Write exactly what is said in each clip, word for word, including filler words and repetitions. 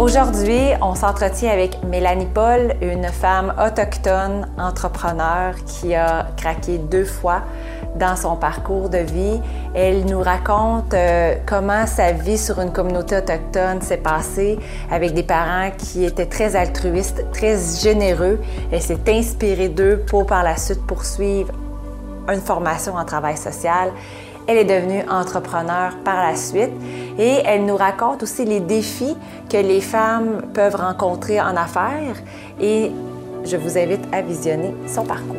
Aujourd'hui, on s'entretient avec Mélanie Paul, une femme autochtone, entrepreneur qui a craqué deux fois dans son parcours de vie. Elle nous raconte euh, comment sa vie sur une communauté autochtone s'est passée avec des parents qui étaient très altruistes, très généreux. Elle s'est inspirée d'eux pour par la suite poursuivre une formation en travail social. Elle est devenue entrepreneur par la suite et elle nous raconte aussi les défis que les femmes peuvent rencontrer en affaires et je vous invite à visionner son parcours.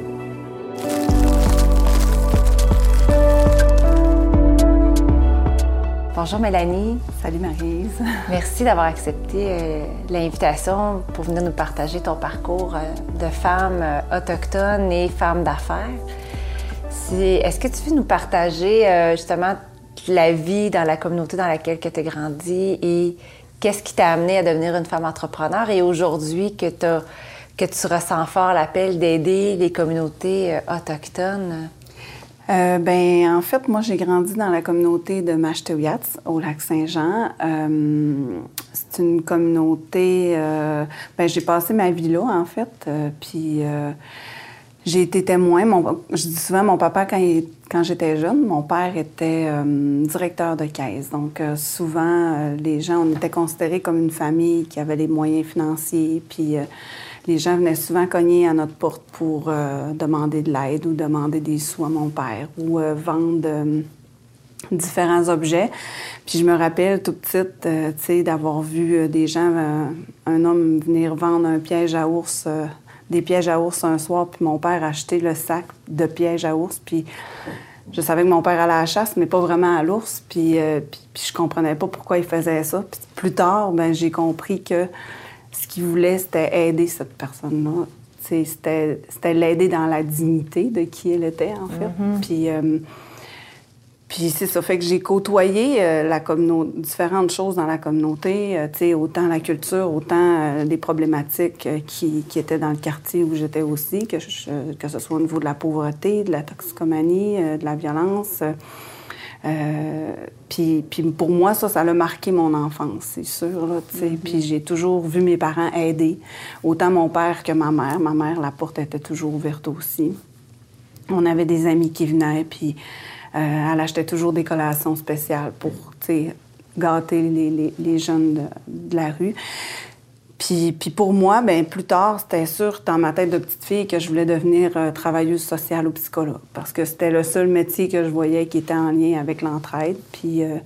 Bonjour Mélanie. Salut Maryse. Merci d'avoir accepté l'invitation pour venir nous partager ton parcours de femme autochtone et femme d'affaires. Est-ce que tu veux nous partager euh, justement la vie dans la communauté dans laquelle tu as grandi et qu'est-ce qui t'a amené à devenir une femme entrepreneur et aujourd'hui que, que tu ressens fort l'appel d'aider les communautés euh, autochtones? Euh, ben, en fait, moi, j'ai grandi dans la communauté de Mashteuiatsh, au Lac-Saint-Jean. Euh, c'est une communauté... Euh, ben, j'ai passé ma vie là, en fait, euh, puis... Euh, J'ai été témoin. Mon, je dis souvent, mon papa, quand, il, quand j'étais jeune, mon père était euh, directeur de caisse. Donc, euh, souvent, euh, les gens, on était considérés comme une famille qui avait les moyens financiers. Puis, euh, les gens venaient souvent cogner à notre porte pour euh, demander de l'aide ou demander des sous à mon père ou euh, vendre euh, différents objets. Puis, je me rappelle, tout petite, euh, tu sais, d'avoir vu euh, des gens, euh, un homme venir vendre un piège à ours... Euh, des pièges à ours un soir, puis mon père a acheté le sac de pièges à ours, puis je savais que mon père allait à la chasse, mais pas vraiment à l'ours, puis, euh, puis, puis je comprenais pas pourquoi il faisait ça. Puis plus tard, ben j'ai compris que ce qu'il voulait, c'était aider cette personne-là. T'sais, c'était, c'était l'aider dans la dignité de qui elle était, en fait. Mm-hmm. Puis... Euh, Puis c'est ça, fait que j'ai côtoyé euh, la communauté, différentes choses dans la communauté, euh, tu sais, autant la culture, autant euh, les problématiques euh, qui, qui étaient dans le quartier où j'étais aussi, que, je, que ce soit au niveau de la pauvreté, de la toxicomanie, euh, de la violence. Euh, puis, puis pour moi, ça, ça a marqué mon enfance, c'est sûr, là, tu sais. Mm-hmm. Puis j'ai toujours vu mes parents aider, autant mon père que ma mère. Ma mère, la porte était toujours ouverte aussi. On avait des amis qui venaient, puis... Euh, elle achetait toujours des collations spéciales pour, tu sais, gâter les, les, les jeunes de, de la rue. Puis, puis pour moi, ben plus tard, c'était sûr, dans ma tête de petite fille, que je voulais devenir euh, travailleuse sociale ou psychologue parce que c'était le seul métier que je voyais qui était en lien avec l'entraide. Puis, euh,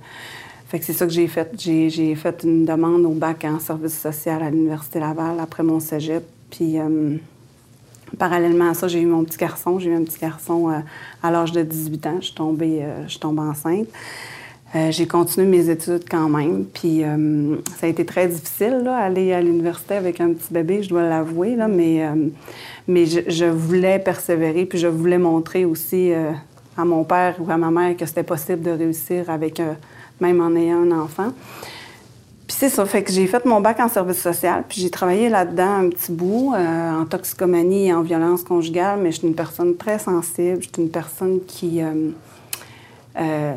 fait que c'est ça que j'ai fait. J'ai, j'ai fait une demande au bac en service social à l'Université Laval après mon cégep. Puis... Euh, Parallèlement à ça, j'ai eu mon petit garçon. J'ai eu un petit garçon euh, à l'âge de dix-huit ans. Je suis tombée, euh, je suis tombée enceinte. Euh, j'ai continué mes études quand même. Puis euh, ça a été très difficile, là, aller à l'université avec un petit bébé, je dois l'avouer, là, mais, euh, mais je, je voulais persévérer. Puis je voulais montrer aussi euh, à mon père ou à ma mère que c'était possible de réussir avec, euh, même en ayant un enfant. Puis c'est ça, fait que j'ai fait mon bac en service social, puis j'ai travaillé là-dedans un petit bout, euh, en toxicomanie et en violence conjugale, mais je suis une personne très sensible, je suis une personne qui... Euh, euh,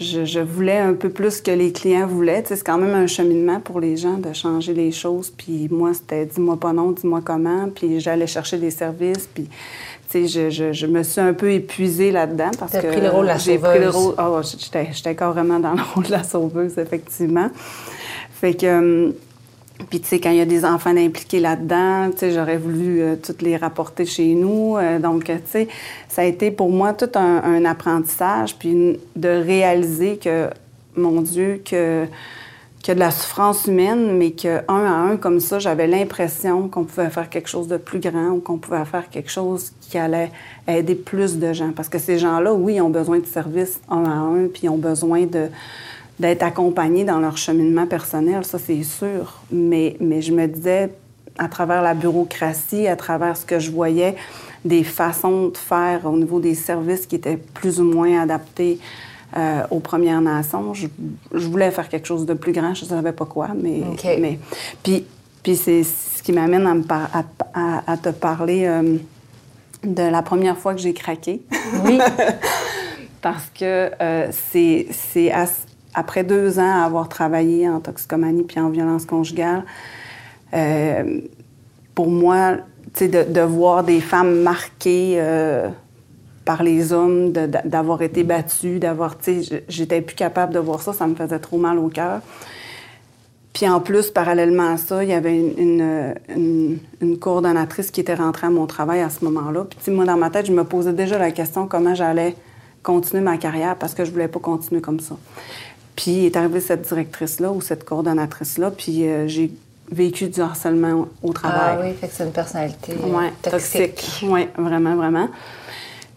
je, je voulais un peu plus que les clients voulaient, tu sais, c'est quand même un cheminement pour les gens de changer les choses, puis moi, c'était « dis-moi pas non, dis-moi comment », puis j'allais chercher des services, puis... Tu sais, je, je, je me suis un peu épuisée là-dedans parce T'as que... pris le rôle de la j'ai sauveuse. Pris le rôle, oh, j'étais, j'étais carrément dans le rôle de la sauveuse, effectivement. Fait que... Euh, puis, tu sais, quand il y a des enfants impliqués là-dedans, tu sais, j'aurais voulu euh, toutes les rapporter chez nous. Euh, donc, tu sais, ça a été pour moi tout un, un apprentissage, puis de réaliser que, mon Dieu, que... qu'il y a de la souffrance humaine, mais qu'un à un, comme ça, j'avais l'impression qu'on pouvait faire quelque chose de plus grand ou qu'on pouvait faire quelque chose qui allait aider plus de gens. Parce que ces gens-là, oui, ils ont besoin de services un à un, puis ils ont besoin de, d'être accompagnés dans leur cheminement personnel, ça, c'est sûr. Mais, mais je me disais, à travers la bureaucratie, à travers ce que je voyais, des façons de faire au niveau des services qui étaient plus ou moins adaptés Euh, aux Premières Nations. Je, je voulais faire quelque chose de plus grand. Je ne savais pas quoi, mais... Okay. mais puis, puis c'est ce qui m'amène à, me par, à, à, à te parler euh, de la première fois que j'ai craqué. Oui. Parce que euh, c'est, c'est à, après deux ans à avoir travaillé en toxicomanie puis en violence conjugale, euh, pour moi, tu sais, de, de voir des femmes marquées euh, par les hommes, de, d'avoir été battues, d'avoir, tu sais, j'étais plus capable de voir ça, ça me faisait trop mal au cœur. Puis en plus, parallèlement à ça, il y avait une, une, une, une coordonnatrice qui était rentrée à mon travail à ce moment-là. Puis tu sais, moi, dans ma tête, je me posais déjà la question comment j'allais continuer ma carrière parce que je voulais pas continuer comme ça. Puis est arrivée cette directrice-là ou cette coordonnatrice-là, puis euh, j'ai vécu du harcèlement au travail. Ah oui, fait que c'est une personnalité ouais, toxique. toxique. Oui, vraiment, vraiment.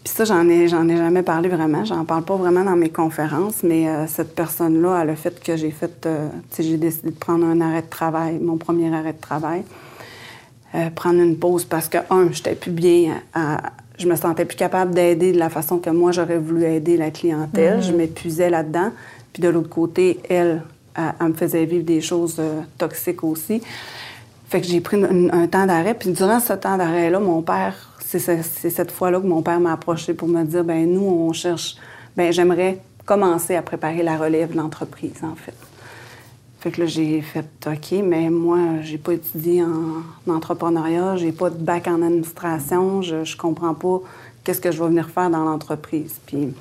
Puis ça, j'en ai, j'en ai jamais parlé vraiment. J'en parle pas vraiment dans mes conférences, mais euh, cette personne-là, elle a fait que j'ai fait... Euh, tu sais, j'ai décidé de prendre un arrêt de travail, mon premier arrêt de travail. Euh, prendre une pause parce que, un, j'étais plus bien à... à je me sentais plus capable d'aider de la façon que moi, j'aurais voulu aider la clientèle. Mm-hmm. Je m'épuisais là-dedans. Puis de l'autre côté, elle, elle, elle me faisait vivre des choses euh, toxiques aussi. Fait que j'ai pris une, un temps d'arrêt. Puis durant ce temps d'arrêt-là, mon père... C'est, c'est cette fois-là que mon père m'a approché pour me dire « ben nous, on cherche... ben j'aimerais commencer à préparer la relève de l'entreprise, en fait. » Fait que là, j'ai fait « OK, mais moi, j'ai pas étudié en entrepreneuriat, j'ai pas de bac en administration, je, je comprends pas qu'est-ce que je vais venir faire dans l'entreprise. » Puis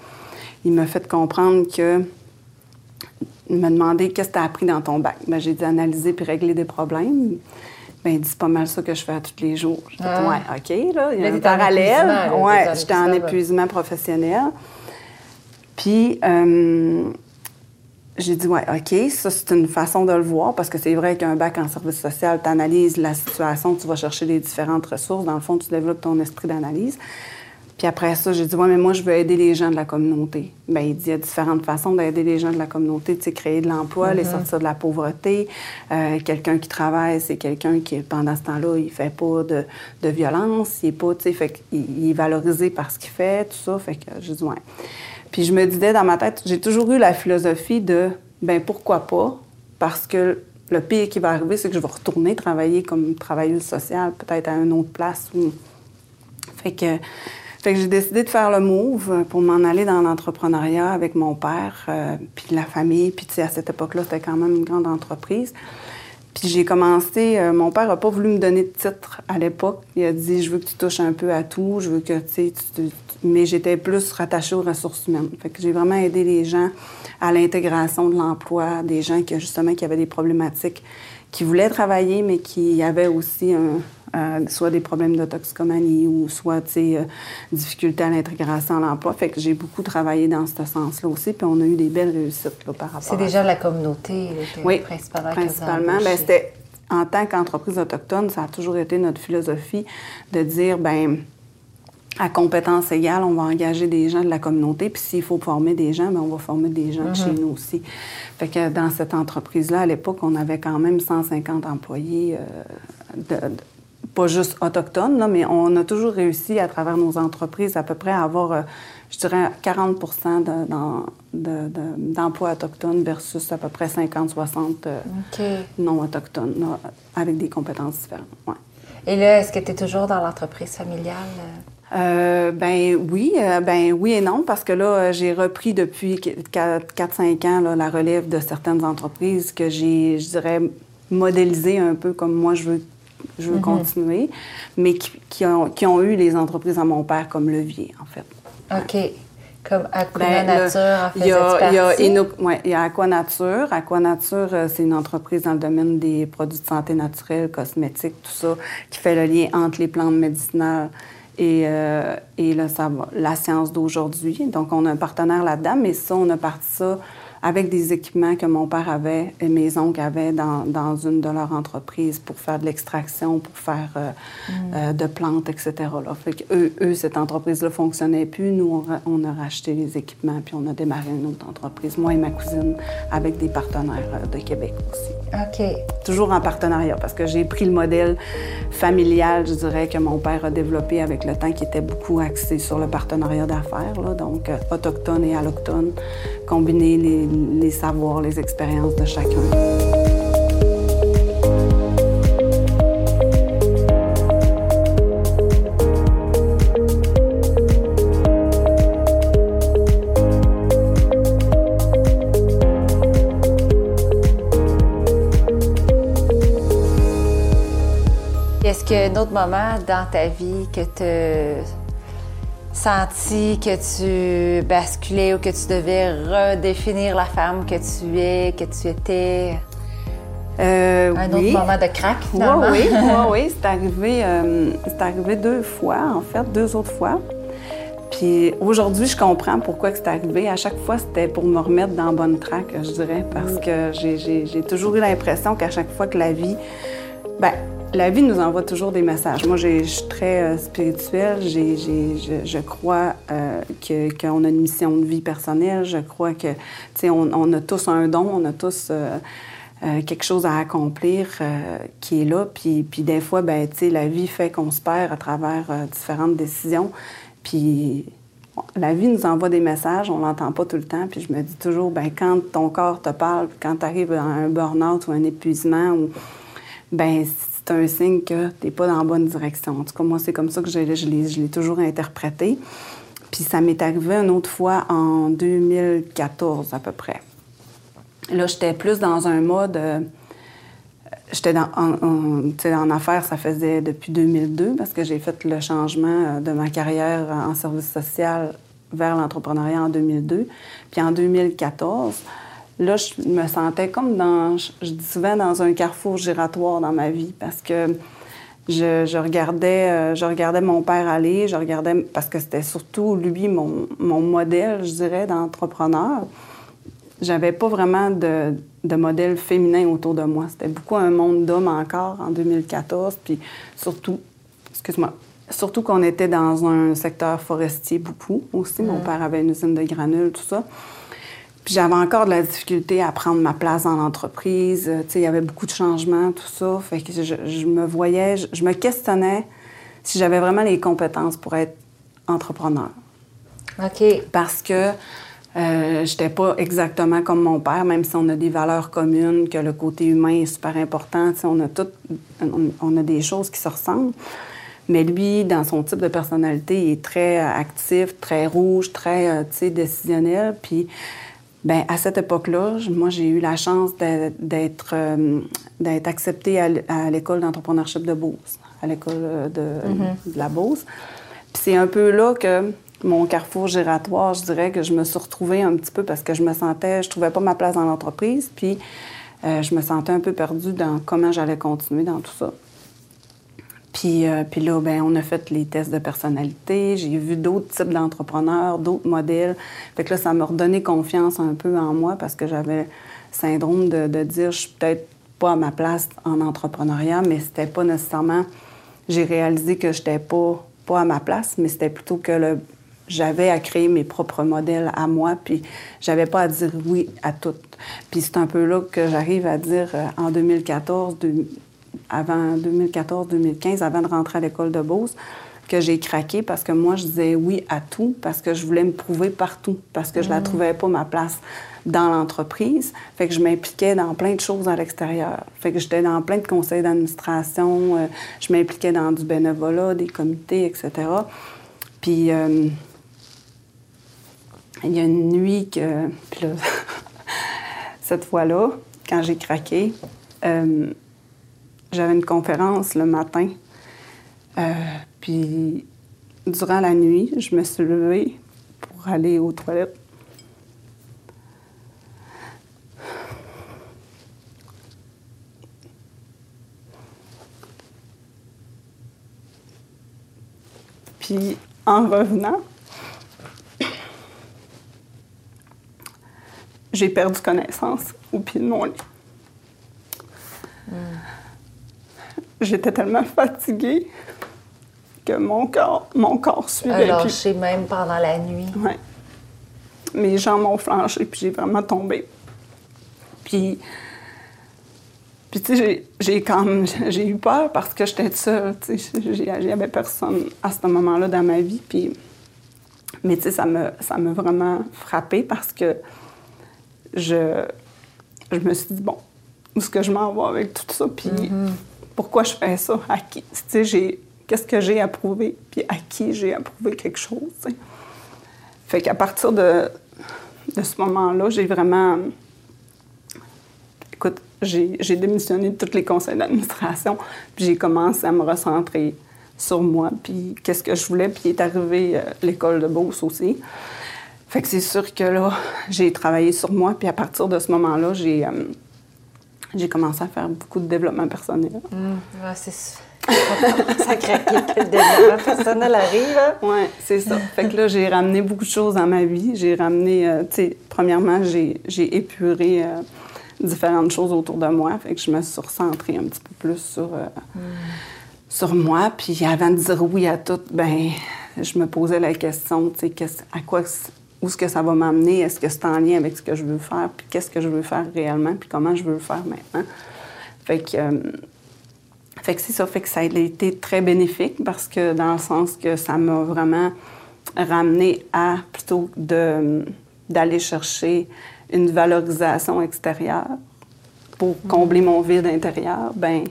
il m'a fait comprendre que... Il m'a demandé « qu'est-ce que t'as appris dans ton bac? » Ben j'ai dit « analyser puis régler des problèmes. » Bien, c'est pas mal ça que je fais à tous les jours. J'étais, ah. ouais, OK, là, il y a là, un parallèle. Ouais, j'étais en épuisement professionnel. Puis, euh, j'ai dit, ouais, OK, ça, c'est une façon de le voir, parce que c'est vrai qu'un bac en service social, tu analyses la situation, tu vas chercher les différentes ressources. Dans le fond, tu développes ton esprit d'analyse. Puis après ça, j'ai dit, ouais, mais moi, je veux aider les gens de la communauté. Bien, il dit, il y a différentes façons d'aider les gens de la communauté. Tu sais, créer de l'emploi, mm-hmm. les sortir de la pauvreté. Euh, quelqu'un qui travaille, c'est quelqu'un qui, pendant ce temps-là, il fait pas de, de violence. Il est pas, tu sais, fait qu'il est valorisé par ce qu'il fait, tout ça. Fait que j'ai dit, ouais. Puis je me disais dans ma tête, j'ai toujours eu la philosophie de, bien, pourquoi pas? Parce que le pire qui va arriver, c'est que je vais retourner travailler comme travailleuse sociale, peut-être à une autre place. Où... Fait que... Fait que j'ai décidé de faire le move pour m'en aller dans l'entrepreneuriat avec mon père, euh, puis la famille. Puis, tu sais, à cette époque-là, c'était quand même une grande entreprise. Puis j'ai commencé... Euh, mon père n'a pas voulu me donner de titre à l'époque. Il a dit, je veux que tu touches un peu à tout, je veux que, tu sais... Tu, tu, mais j'étais plus rattachée aux ressources humaines. Fait que j'ai vraiment aidé les gens à l'intégration de l'emploi, des gens qui, justement, qui avaient des problématiques, qui voulaient travailler, mais qui avaient aussi un... Euh, soit des problèmes de toxicomanie ou soit, tu sais, euh, difficulté à l'intégration à l'emploi. Fait que j'ai beaucoup travaillé dans ce sens-là aussi, puis on a eu des belles réussites là, par rapport C'est déjà à ça. La communauté, oui, principalement. principalement bien, c'était, en tant qu'entreprise autochtone, ça a toujours été notre philosophie de dire, bien, à compétence égale, on va engager des gens de la communauté, puis s'il faut former des gens, bien, on va former des gens mm-hmm. de chez nous aussi. Fait que dans cette entreprise-là, à l'époque, on avait quand même cent cinquante employés euh, de, de pas juste autochtones, là, mais on a toujours réussi, à travers nos entreprises, à peu près à avoir, euh, je dirais, quarante pour cent de, de, de, d'emplois autochtones versus à peu près cinquante à soixante euh, okay. non autochtones, là, avec des compétences différentes. Ouais. Et là, est-ce que tu es toujours dans l'entreprise familiale? Euh, ben oui, euh, ben oui et non, parce que là, j'ai repris depuis quatre à cinq ans là, la relève de certaines entreprises que j'ai, je dirais, modélisées un peu comme moi je veux Je veux mm-hmm. continuer, mais qui, qui, ont, qui ont eu les entreprises à mon père comme levier, en fait. OK. Comme Aquanature ben, en faisait partie? Il y a Aquanature. Aquanature, c'est une entreprise dans le domaine des produits de santé naturelle, cosmétiques, tout ça, qui fait le lien entre les plantes médicinales et, euh, et le, ça va, la science d'aujourd'hui. Donc, on a un partenaire là-dedans, mais ça, on a parti ça avec des équipements que mon père avait et mes oncles avaient dans, dans une de leurs entreprises pour faire de l'extraction, pour faire euh, mm. euh, de plantes, et cetera. Là. Fait que eux, eux, cette entreprise-là ne fonctionnait plus. Nous, on, on a racheté les équipements puis on a démarré une autre entreprise, moi et ma cousine, avec des partenaires de Québec aussi. OK. Toujours en partenariat parce que j'ai pris le modèle familial, je dirais, que mon père a développé avec le temps qui était beaucoup axé sur le partenariat d'affaires, là, donc euh, autochtone et alloctone, combiner les les savoirs, les expériences de chacun. Est-ce qu'il y a un autre moment dans ta vie que tu senti que tu basculais ou que tu devais redéfinir la femme que tu es, que tu étais? Euh, un oui. autre moment de crack, finalement? Oui, oui, oui, oui. C'est arrivé, euh, c'est arrivé deux fois, en fait, deux autres fois. Puis aujourd'hui, je comprends pourquoi que c'est arrivé. À chaque fois, c'était pour me remettre dans la bonne track, je dirais, parce que j'ai, j'ai, j'ai toujours eu l'impression qu'à chaque fois que la vie... Bien, la vie nous envoie toujours des messages. Moi, je suis très euh, spirituelle. J'ai, j'ai, je, je crois euh, que, qu'on a une mission de vie personnelle. Je crois que, tu sais, on, on a tous un don, on a tous... Euh, Euh, quelque chose à accomplir euh, qui est là. Puis, puis des fois, ben, tu sais, la vie fait qu'on se perd à travers euh, différentes décisions. Puis bon, la vie nous envoie des messages, on l'entend pas tout le temps. Puis je me dis toujours, ben, quand ton corps te parle, quand tu arrives à un burn-out ou un épuisement, ou, ben, c'est un signe que tu n'es pas dans la bonne direction. En tout cas, moi, c'est comme ça que je l'ai, je l'ai, je l'ai toujours interprété. Puis ça m'est arrivé une autre fois en deux mille quatorze à peu près. Là, j'étais plus dans un mode... Euh, j'étais dans, tu sais, en affaires, ça faisait depuis deux mille deux, parce que j'ai fait le changement de ma carrière en service social vers l'entrepreneuriat en deux mille deux. Puis en deux mille quatorze, là, je me sentais comme dans... Je dis souvent dans un carrefour giratoire dans ma vie, parce que je, je, regardais, je regardais mon père aller, je regardais... Parce que c'était surtout, lui, mon, mon modèle, je dirais, d'entrepreneur. J'avais pas vraiment de, de modèle féminin autour de moi. C'était beaucoup un monde d'hommes encore en deux mille quatorze. Puis surtout, excuse-moi, surtout qu'on était dans un secteur forestier beaucoup aussi. Mmh. Mon père avait une usine de granules, tout ça. Puis j'avais encore de la difficulté à prendre ma place dans l'entreprise. Tu sais, il y avait beaucoup de changements, tout ça. Fait que je, je me voyais, je, je me questionnais si j'avais vraiment les compétences pour être entrepreneur. OK. Parce que... Euh, j'étais pas exactement comme mon père, même si on a des valeurs communes, que le côté humain est super important. Tu sais, on a tout, on, on a des choses qui se ressemblent. Mais lui, dans son type de personnalité, il est très actif, très rouge, très, euh, tu sais, décisionnel. Puis, ben, à cette époque-là, moi, j'ai eu la chance d'être, d'être, euh, d'être acceptée à l'école d'entrepreneurship de Beauce, à l'école de, mm-hmm. de la Beauce. Puis c'est un peu là que... Mon carrefour giratoire, je dirais que je me suis retrouvée un petit peu parce que je me sentais... Je trouvais pas ma place dans l'entreprise, puis euh, je me sentais un peu perdue dans comment j'allais continuer dans tout ça. Puis, euh, puis là, bien, on a fait les tests de personnalité. J'ai vu d'autres types d'entrepreneurs, d'autres modèles. Fait que là, ça m'a redonné confiance un peu en moi parce que j'avais le syndrome de, de dire « je suis peut-être pas à ma place en entrepreneuriat », mais c'était pas nécessairement... J'ai réalisé que j'étais pas, pas à ma place, mais c'était plutôt que le... J'avais à créer mes propres modèles à moi, puis j'avais pas à dire oui à tout. Puis c'est un peu là que j'arrive à dire euh, en deux mille quatorze, de, avant deux mille quatorze deux mille quinze, avant de rentrer à l'école de Beauce, que j'ai craqué parce que moi, je disais oui à tout, parce que je voulais me prouver partout, parce que je la trouvais pas ma place dans l'entreprise. Fait que je m'impliquais dans plein de choses à l'extérieur. Fait que j'étais dans plein de conseils d'administration, euh, je m'impliquais dans du bénévolat, des comités, et cetera. Puis... Euh, il y a une nuit que... Puis là, cette fois-là, quand j'ai craqué, euh, j'avais une conférence le matin. Euh, puis durant la nuit, je me suis levée pour aller aux toilettes. Puis en revenant... J'ai perdu connaissance au pied de mon lit. Mm. J'étais tellement fatiguée que mon corps, mon corps suivait. Un lâcher même pendant la nuit. Oui. Mes jambes ont flanché, puis j'ai vraiment tombé. Puis, puis tu sais, j'ai, j'ai, quand même, j'ai eu peur parce que j'étais seule. Tu sais, il n'y avait personne à ce moment-là dans ma vie. Puis, mais tu sais, ça m'a, ça m'a vraiment frappée parce que Je, je me suis dit, bon, où est-ce que je m'en vais avec tout ça? Puis mm-hmm. pourquoi je fais ça? À qui? Tu sais, j'ai, qu'est-ce que j'ai à prouver? Puis à qui j'ai à prouver quelque chose? Tu sais. Fait qu'à partir de, de ce moment-là, j'ai vraiment... Écoute, j'ai démissionné de tous les conseils d'administration, puis j'ai commencé à me recentrer sur moi, puis qu'est-ce que je voulais, puis est arrivé euh, l'école de Beauce aussi. Fait que c'est sûr que là, j'ai travaillé sur moi, puis à partir de ce moment-là, j'ai, euh, j'ai commencé à faire beaucoup de développement personnel. Mmh, ouais, c'est sûr. Ça craque que le développement personnel arrive. Hein? Oui, c'est ça. Fait que là, j'ai ramené beaucoup de choses dans ma vie. J'ai ramené, euh, tu sais, premièrement, j'ai, j'ai épuré euh, différentes choses autour de moi. Fait que je me suis recentrée un petit peu plus sur, euh, mm. sur moi. Puis avant de dire oui à tout, ben, je me posais la question, tu sais, qu'est-ce, à quoi, où est-ce que ça va m'amener? Est-ce que c'est en lien avec ce que je veux faire? Puis qu'est-ce que je veux faire réellement? Puis comment je veux le faire maintenant? Fait que... Euh, Fait que c'est ça, fait que ça a été très bénéfique parce que dans le sens que ça m'a vraiment ramené à plutôt de, d'aller chercher une valorisation extérieure pour combler mon vide intérieur, ben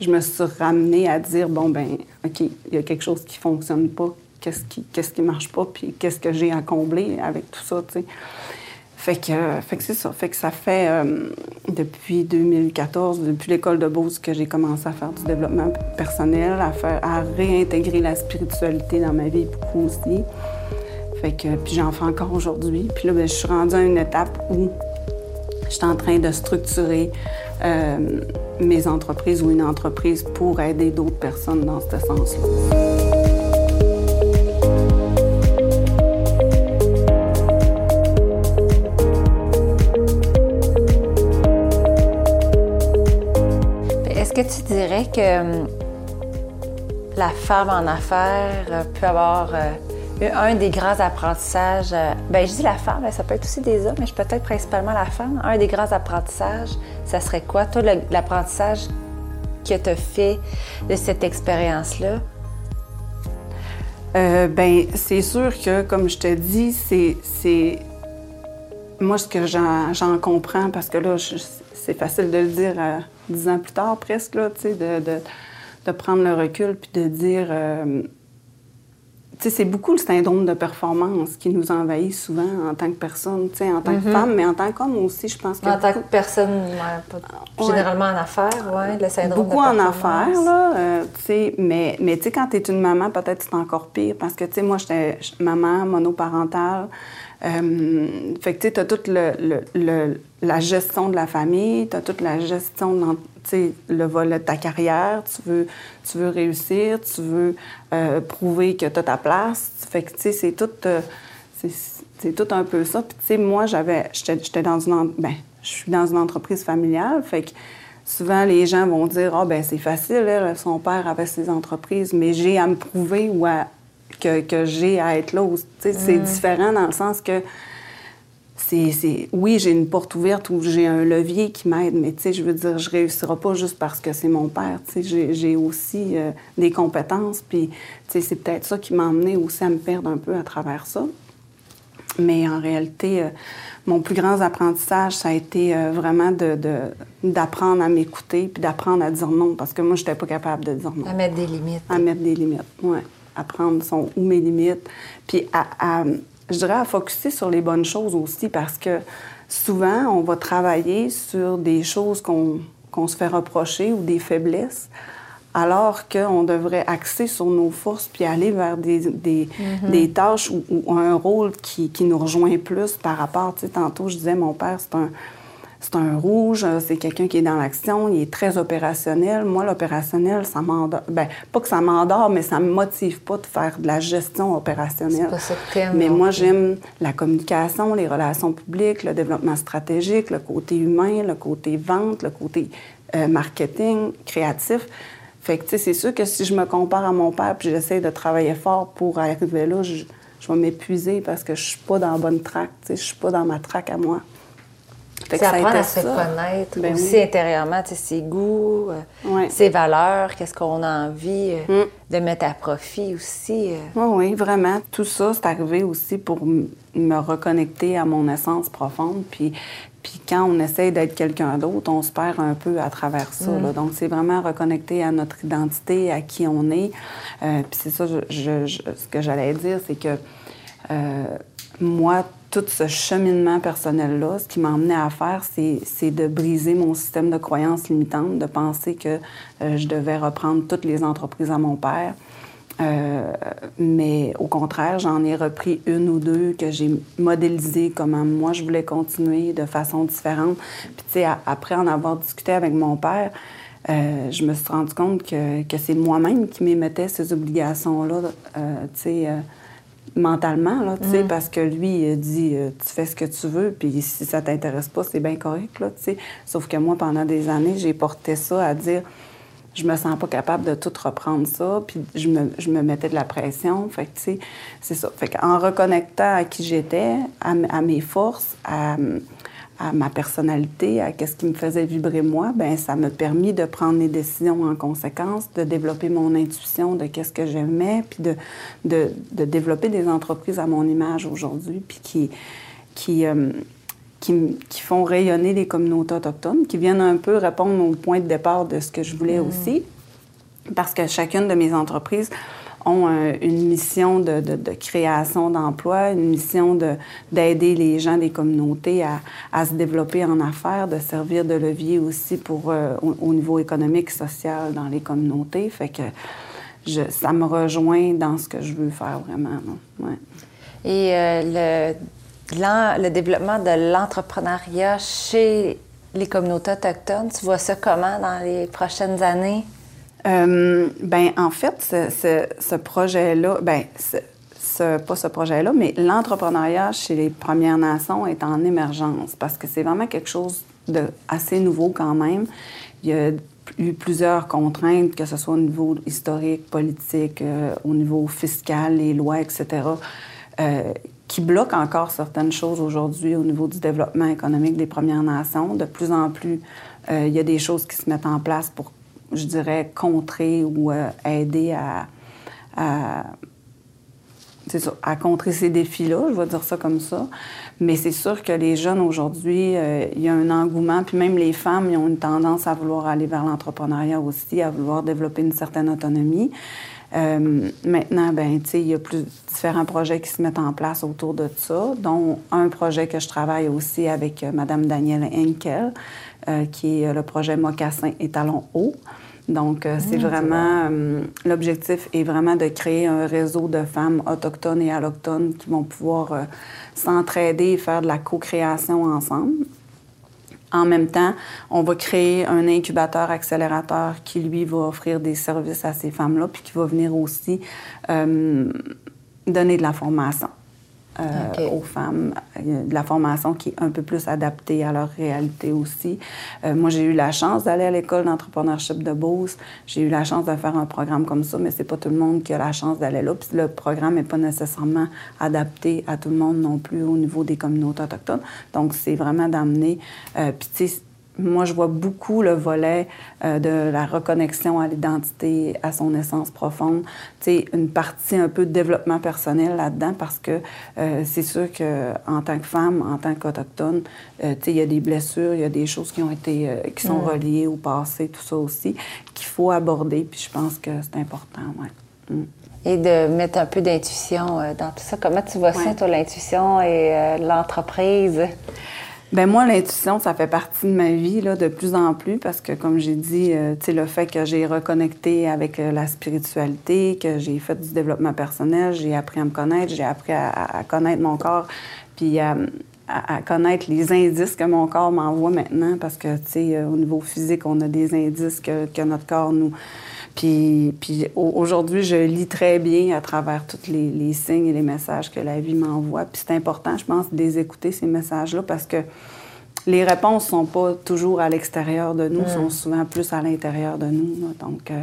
je me suis ramenée à dire bon ben OK, il y a quelque chose qui fonctionne pas, qu'est-ce qui qu'est-ce qui marche pas, puis qu'est-ce que j'ai à combler avec tout ça, tu sais. Fait que, euh, fait que c'est ça. Fait que ça fait euh, depuis deux mille quatorze, depuis l'école de Beauce, que j'ai commencé à faire du développement personnel, à, faire, à réintégrer la spiritualité dans ma vie beaucoup aussi. Fait que, puis j'en fais encore aujourd'hui. Puis là, bien, je suis rendue à une étape où je suis en train de structurer euh, mes entreprises ou une entreprise pour aider d'autres personnes dans ce sens-là. Est-ce que tu dirais que la femme en affaires peut avoir un des grands apprentissages, bien, je dis la femme, ça peut être aussi des hommes, mais peut-être principalement la femme, un des grands apprentissages, ça serait quoi? Toi, le, l'apprentissage que tu as fait de cette expérience-là? Euh, bien, c'est sûr que, comme je te dis, c'est... c'est... Moi, ce que j'en, j'en comprends, parce que là, je, c'est facile de le dire dix euh, ans plus tard, presque, là, tu sais, de, de, de prendre le recul puis de dire... Euh, tu sais, c'est beaucoup le syndrome de performance qui nous envahit souvent en tant que personne, tu sais, en tant mm-hmm. que femme, mais en tant qu'homme aussi, je pense que... En beaucoup... tant que personne, ouais, pas... ouais. Généralement en affaires, oui, le syndrome beaucoup de performance. Beaucoup en affaires, là, euh, tu sais, mais, mais tu sais, quand t'es une maman, peut-être c'est encore pire, parce que, tu sais, moi, j'étais maman monoparentale, Euh, fait que, tu sais, t'as toute le, le, le, la gestion de la famille, t'as toute la gestion, de, tu sais, le volet de ta carrière, tu veux, tu veux réussir, tu veux euh, prouver que t'as ta place. Fait que, tu sais, c'est tout, euh, c'est, c'est tout un peu ça. Puis, tu sais, moi, j'avais, j'étais, j'étais dans une... Ben, je suis dans une entreprise familiale, fait que souvent, les gens vont dire « Ah, ben c'est facile, elle, son père avait ses entreprises, mais j'ai à me prouver ou à... » Que, que j'ai à être là. T'sais, c'est mm. différent dans le sens que c'est, c'est... Oui, j'ai une porte ouverte où j'ai un levier qui m'aide, mais tu sais, je veux dire, je réussirai pas juste parce que c'est mon père. Tu sais, j'ai, j'ai aussi euh, des compétences, puis tu sais, c'est peut-être ça qui m'a emmenée aussi à me perdre un peu à travers ça. Mais en réalité, euh, mon plus grand apprentissage, ça a été euh, vraiment de, de, d'apprendre à m'écouter puis d'apprendre à dire non, parce que moi, j'étais pas capable de dire non. À mettre des limites. À mettre des limites, oui. Apprendre son où mes limites, puis à, à, je dirais à focusser sur les bonnes choses aussi, parce que souvent, on va travailler sur des choses qu'on, qu'on se fait reprocher ou des faiblesses, alors qu'on devrait axer sur nos forces puis aller vers des, des, mm-hmm. des tâches ou, ou un rôle qui, qui nous rejoint plus par rapport... Tu sais, tantôt, je disais, mon père, c'est un... C'est un rouge, c'est quelqu'un qui est dans l'action, il est très opérationnel. Moi, l'opérationnel, ça m'endort. Bien, pas que ça m'endort, mais ça me motive pas de faire de la gestion opérationnelle. C'est pas ça le thème. Mais moi, j'aime la communication, les relations publiques, le développement stratégique, le côté humain, le côté vente, le côté euh, marketing, créatif. Fait que, tu sais, c'est sûr que si je me compare à mon père puis j'essaie de travailler fort pour arriver là, je, je vais m'épuiser parce que je suis pas dans la bonne track, tu sais, je suis pas dans ma track à moi. C'est apprendre à se connaître ben aussi oui. intérieurement, ses goûts, oui. ses valeurs, qu'est-ce qu'on a envie mm. de mettre à profit aussi. Oui, oui, vraiment. Tout ça, c'est arrivé aussi pour m- me reconnecter à mon essence profonde. Puis, puis quand on essaye d'être quelqu'un d'autre, on se perd un peu à travers ça. Mm. Là. Donc, c'est vraiment reconnecter à notre identité, à qui on est. Euh, puis c'est ça, je, je, je, ce que j'allais dire, c'est que euh, moi, tout ce cheminement personnel-là, ce qui m'a emmené à faire, c'est de briser mon système de croyances limitantes, de penser que euh, je devais reprendre toutes les entreprises à mon père. Euh, mais au contraire, j'en ai repris une ou deux que j'ai modélisées, comment moi je voulais continuer de façon différente. Puis tu sais, après en avoir discuté avec mon père, euh, je me suis rendu compte que, que c'est moi-même qui m'émettais ces obligations-là, euh, tu sais, euh, mentalement, là, tu sais, mm. parce que lui, il dit euh, tu fais ce que tu veux, puis si ça t'intéresse pas, c'est bien correct, là, tu sais. Sauf que moi, pendant des années, j'ai porté ça à dire... Je me sens pas capable de tout reprendre ça, puis je me, je me mettais de la pression. Fait que, tu sais, c'est ça. Fait qu'en reconnectant à qui j'étais, à, à mes forces, à, à ma personnalité, à qu'est-ce qui me faisait vibrer moi, ben ça m'a permis de prendre les décisions en conséquence, de développer mon intuition de qu'est-ce que j'aimais, puis de, de, de développer des entreprises à mon image aujourd'hui, puis qui... qui euh, Qui, qui font rayonner les communautés autochtones, qui viennent un peu répondre au point de départ de ce que je voulais mmh. aussi, parce que chacune de mes entreprises ont un, une mission de, de, de création d'emplois, une mission de, d'aider les gens des communautés à, à se développer en affaires, de servir de levier aussi pour, euh, au, au niveau économique, social, dans les communautés. Fait que je, ça me rejoint dans ce que je veux faire vraiment. Ouais. Et euh, le... le développement de l'entrepreneuriat chez les communautés autochtones, tu vois ça comment dans les prochaines années? Euh, ben, en fait, ce, ce, ce projet-là, ben, ce, ce, pas ce projet-là, mais l'entrepreneuriat chez les Premières Nations est en émergence parce que c'est vraiment quelque chose d'assez nouveau quand même. Il y a eu plusieurs contraintes, que ce soit au niveau historique, politique, euh, au niveau fiscal, les lois, et cetera, euh, qui bloque encore certaines choses aujourd'hui au niveau du développement économique des Premières Nations. De plus en plus, euh, il y a des choses qui se mettent en place pour, je dirais, contrer ou euh, aider à, à, c'est sûr, à contrer ces défis-là, je vais dire ça comme ça. Mais c'est sûr que les jeunes aujourd'hui, euh, il y a un engouement, puis même les femmes, ils ont une tendance à vouloir aller vers l'entrepreneuriat aussi, à vouloir développer une certaine autonomie. Euh, maintenant, ben, tu sais, il y a plus différents projets qui se mettent en place autour de ça, dont un projet que je travaille aussi avec euh, Mme Danielle Henkel, euh, qui est le projet Mocassin et talons haut. Donc, euh, mmh, c'est vraiment... Euh, l'objectif est vraiment de créer un réseau de femmes autochtones et allochtones qui vont pouvoir euh, s'entraider et faire de la co-création ensemble. En même temps, on va créer un incubateur accélérateur qui, lui, va offrir des services à ces femmes-là puis qui va venir aussi euh, donner de la formation euh, okay. aux femmes, de la formation qui est un peu plus adaptée à leur réalité aussi. Euh, moi, j'ai eu la chance d'aller à l'école d'entrepreneurship de Beauce. J'ai eu la chance de faire un programme comme ça, mais c'est pas tout le monde qui a la chance d'aller là. Puis le programme n'est pas nécessairement adapté à tout le monde non plus au niveau des communautés autochtones. Donc, c'est vraiment d'amener... Euh, puis, tu sais, moi, je vois beaucoup le volet euh, de la reconnexion à l'identité, à son essence profonde. Tu sais, une partie un peu de développement personnel là-dedans parce que euh, c'est sûr qu'en tant que femme, en tant qu'Autochtone, euh, tu sais, il y a des blessures, il y a des choses qui ont été, euh, qui sont mmh. reliées au passé, tout ça aussi, qu'il faut aborder. Puis je pense que c'est important, ouais. Mmh. Et de mettre un peu d'intuition euh, dans tout ça. Comment tu vois ouais. ça, toi, l'intuition et euh, l'entreprise? Bien, moi, l'intuition, ça fait partie de ma vie, là, de plus en plus, parce que, comme j'ai dit, euh, tu sais, le fait que j'ai reconnecté avec euh, la spiritualité, que j'ai fait du développement personnel, j'ai appris à me connaître, j'ai appris à, à connaître mon corps, puis à, à, à connaître les indices que mon corps m'envoie maintenant, parce que, tu sais, euh, au niveau physique, on a des indices que, que notre corps nous... Puis, puis aujourd'hui, je lis très bien à travers tous les, les signes et les messages que la vie m'envoie. Puis c'est important, je pense, de les écouter, ces messages-là, parce que les réponses sont pas toujours à l'extérieur de nous, mmh. sont souvent plus à l'intérieur de nous. Là. Donc, euh,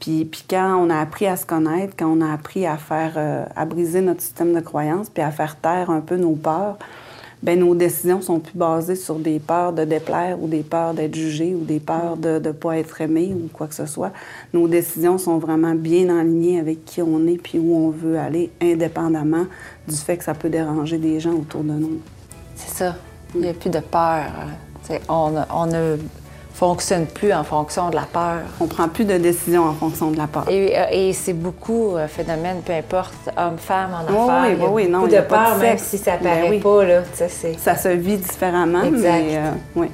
puis, puis quand on a appris à se connaître, quand on a appris à faire, euh, à briser notre système de croyances, puis à faire taire un peu nos peurs, bien, nos décisions sont plus basées sur des peurs de déplaire ou des peurs d'être jugé ou des peurs de ne pas être aimé ou quoi que ce soit. Nos décisions sont vraiment bien en ligne avec qui on est puis où on veut aller, indépendamment du fait que ça peut déranger des gens autour de nous. C'est ça. Il n'y a plus de peur. On a, on a, fonctionne plus en fonction de la peur. On prend plus de décisions en fonction de la peur. Et, et c'est beaucoup euh, phénomène, peu importe, homme, femme, en oh, affaires. Oui, oui, oui, non, il y a pas de peur, même si ça paraît oui. pas, là, tu sais, c'est... Ça se vit différemment, exact. mais euh, oui.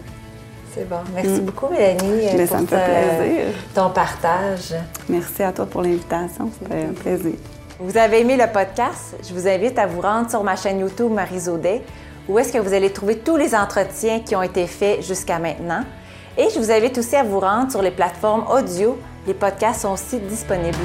C'est bon. Merci mm. beaucoup, Mélanie, mais pour ça me fait ta, plaisir. ton partage. Merci à toi pour l'invitation, c'était un plaisir. Vous avez aimé le podcast? Je vous invite à vous rendre sur ma chaîne YouTube Maryse Audet, où est-ce que vous allez trouver tous les entretiens qui ont été faits jusqu'à maintenant. Et je vous invite aussi à vous rendre sur les plateformes audio. Les podcasts sont aussi disponibles.